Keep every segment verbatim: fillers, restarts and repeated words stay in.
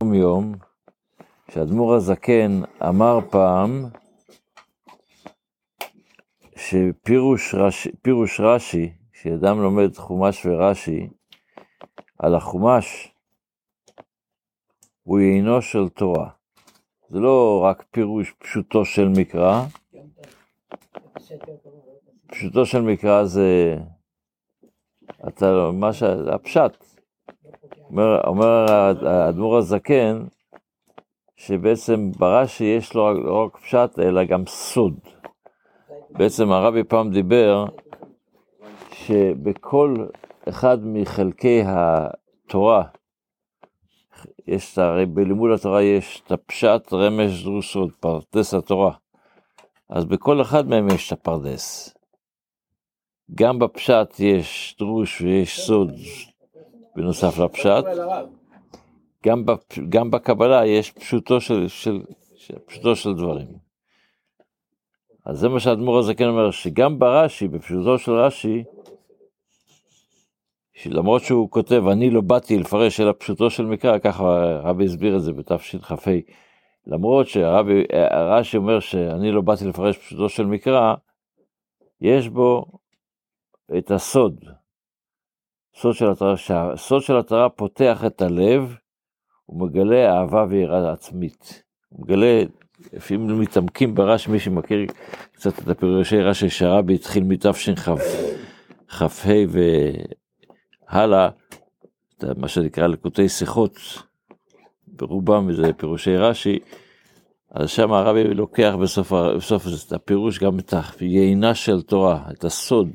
יום יום, שהאדמו"ר הזקן אמר פעם, שפירוש רש"י, פירוש רש"י, כשאדם לומד חומש ורש"י, על החומש, הוא עינו של תורה. זה לא רק פירוש פשוטו של מקרא, פשוטו של מקרא זה, אתה, מה ש... הפשט. אומר, אומר האדמו"ר הזקן, שבעצם ברש"י יש לו לא רק פשט, אלא גם סוד. בעצם הרבי פעם דיבר, שבכל אחד מחלקי התורה, יש, הרי בלימוד התורה יש את הפשט, רמז, דרוש, סוד, פרדס התורה. אז בכל אחד מהם יש את הפרדס. גם בפשט יש דרוש ויש סוד בנוסף לפשט. גם בפ... גם בקבלה יש פשוטו של של פשוטו של דברים. אז זה מה שהאדמו"ר הזקן אומר, שגם ברש"י, בפשוטו של רש"י, שלמרות שהוא כותב, אני לא באתי לפרש אלא פשוטו של מקרא, ככה הרבי הסביר את זה בתשכ"ה, למרות שהרבי, הרש"י אומר שאני לא באתי לפרש פשוטו של מקרא, יש בו את הסוד, סוד של התורה, שהסוד של התורה פותח את הלב, הוא מגלה אהבה ויראה עצמית, הוא מגלה, אם מתעמקים ברש"י, מי שמכיר קצת את הפירושי רש"י שהרבי התחיל מתשכ"ה והלאה, מה שנקרא לקוטי שיחות, ברובם זה פירושי רש"י, אז שם הרבי לוקח בסוף, בסוף הפירוש גם את היינה של תורה, את הסוד,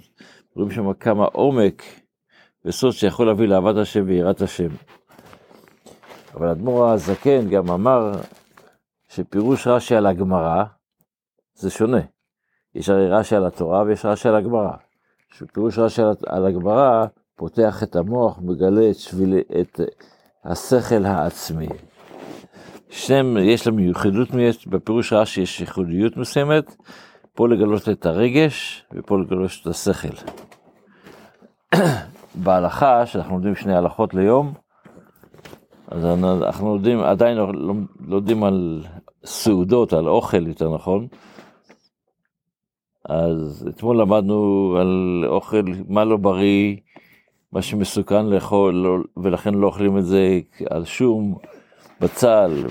רואים שם כמה עומק וסוד שיכול להביא לאהבת השם ויראת השם. אבל האדמו"ר הזקן גם אמר שפירוש רש"י על הגמרא זה שונה. יש הרי רש"י על התורה ויש רש"י על הגמרא. שפירוש רש"י על הגמרא פותח את המוח, מגלה את, שביל, את השכל העצמי. שניהם יש להם ייחודיות, בפירוש רש"י יש ייחודיות מסוימת, פה לגלות את הרגש ופה לגלות את השכל. בהלכה, שאנחנו לומדים שני הלכות ליום, אז אנחנו לומדים, עדיין לומדים על סעודות, על אוכל יותר נכון, אז אתמול למדנו על אוכל, מה לא בריא, מה שמסוכן לאכול, ולכן לא אוכלים את זה, על שום, בצל,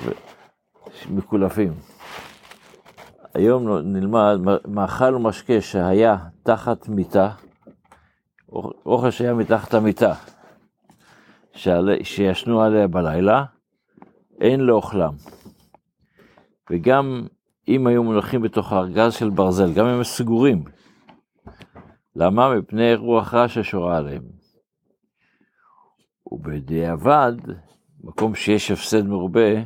מקולפים. היום נלמד, מאכל ומשקה שהיה תחת מיטה, אוכל שהיה מתחת המיטה, שישנו עליה בלילה, אין לאוכלם. וגם אם היו מונחים בתוך ארגז של ברזל, גם אם הם סגורים, למה? מפני רוח רע ששורה עליהם. ובדיעבד, מקום שיש הפסד מרובה,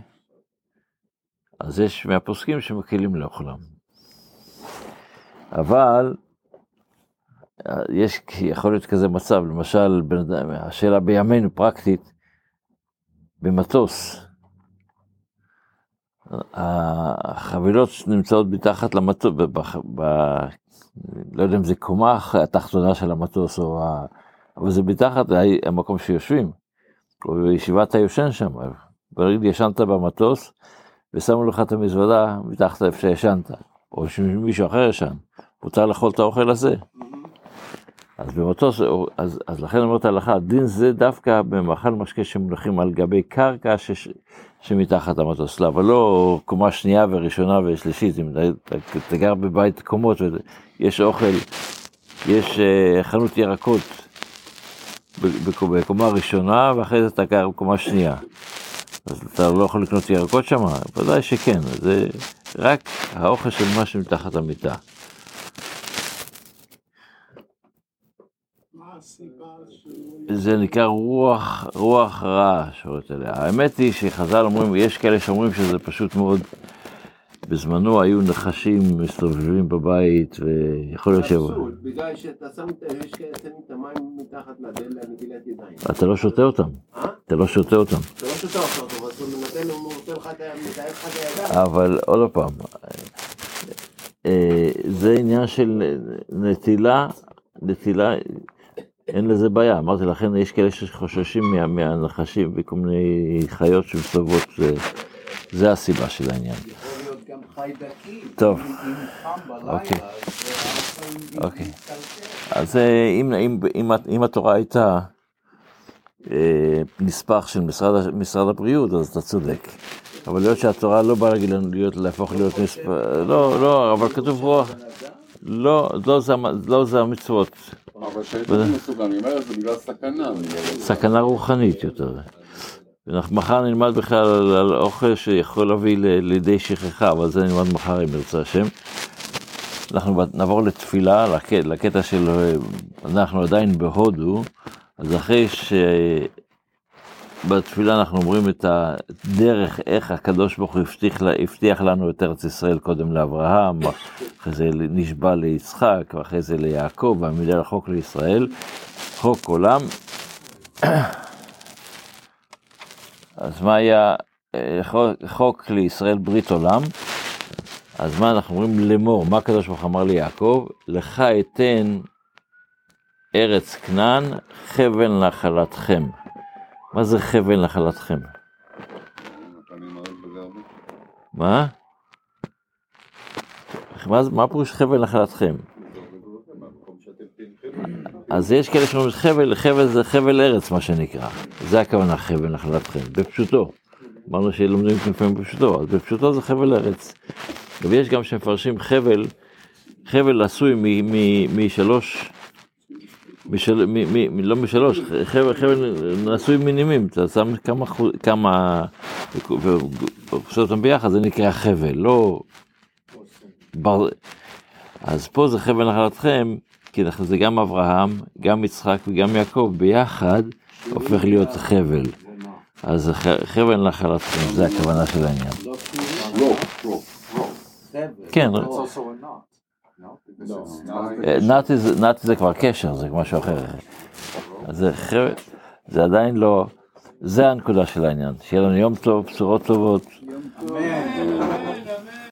אז יש מהפוסקים שמקלים לאוכלם. אבל יש, יכול להיות כזה מצב, למשל, השאלה בימינו פרקטית, במטוס, החבילות נמצאות מתחת למטוס, ב, ב, לא יודע אם זה קומה התחתונה של המטוס, או ה, אבל זה מתחת המקום שיושבים, בישיבת היושן שם, ברגע ישנת במטוס, ושמו לך את המזוודה מתחת איפה שישנת, או שמישהו אחר ישן, מותר לאכול את האוכל הזה. אז במטוס, אז, אז לכן אומרת ההלכה, דין זה דווקא במאכל משקה שמונחים על גבי קרקע שש, שמתחת המטוס, אבל לא קומה שנייה וראשונה ושלישית, אם אתה גר בבית קומות ויש אוכל, יש uh, חנות ירקות בקומה ראשונה ואחרי זה אתה גר בקומה שנייה, אז אתה לא יכול לקנות ירקות שם, ודאי שכן, זה רק האוכל של מה שמתחת המיטה. זה נקרא רוח, רוח רע שורט אליה. האמת היא שחז"ל אומרים, יש כאלה שאומרים שזה פשוט מאוד, בזמנו היו נחשים מסתובבים בבית, ויכול להיות שבא. בגלל שאתה שם את המים מתחת לדלת, נגילת ידיים. אתה לא שותה אותם. אתה לא שותה אותם. אתה לא שותה אותם, אבל הוא נותן לך את הידיים. אבל עוד פעם, זה עניין של נטילה, נטילה, אין לזה בעיה, אמרתי לכן, יש כאלה שחוששים מהנחשים וכל מיני חיות שמסתובבות, זה הסיבה של העניין. יכול להיות גם חיידקים, טוב, אוקיי, אוקיי. אז אם התורה הייתה נספח של משרד הבריאות, אז אתה צודק. אבל להיות שהתורה לא באה להיות, להפוך להיות נספח, לא, לא, אבל כתוב רוח. לא, לא זה המצוות. אבל שהייתם מסוגלים, זה בגלל סכנה. סכנה רוחנית יותר. מחר נלמד בכלל על אוכל שיכול להביא לידי שכחה, אבל זה נלמד מחר אם ירצה השם. אנחנו נעבור לתפילה, לקטע של אנחנו עדיין בהודו, אז אחרי שבתפילה אנחנו אומרים את הדרך איך הקדוש ברוך הוא הבטיח לנו את ארץ ישראל קודם לאברהם, אחרי זה נשבע ליצחק, ואחרי זה ליעקב, והמילה לחוק לישראל, חוק עולם. אז מה היה חוק לישראל ברית עולם? אז מה אנחנו אומרים למור? מה הקדוש ברוך הוא אמר ליעקב? לך אתן ארץ כנען, חבל נחלתכם. מה זה חבל נחלתכם? מה? מה פירוש חבל נחלתכם? אז יש כאלה שאומרים חבל, חבל זה חבל ארץ מה שנקרא. זה הכוונה חבל נחלתכם, בפשוטו. אמרנו שלומדים לפעמים בפשוטו, אז בפשוטו זה חבל ארץ. ויש גם שמפרשים חבל, חבל עשוי משלוש, משל, מ, מ, מ, לא משלוש, חבל, חבל נעשוי מינימים, אתה שם כמה, כמה ועושה אותם ביחד, זה נקרא חבל, לא בר... אז פה זה חבל נחלתכם, כי זה גם אברהם, גם יצחק וגם יעקב ביחד, הופך להיות חבל. אז חבל נחלתכם, זה הכוונה של העניין. כן. נאט זה כבר קשר, זה משהו אחר. זה עדיין לא, זה הנקודה של העניין. שיהיה לנו יום טוב, בשורות טובות.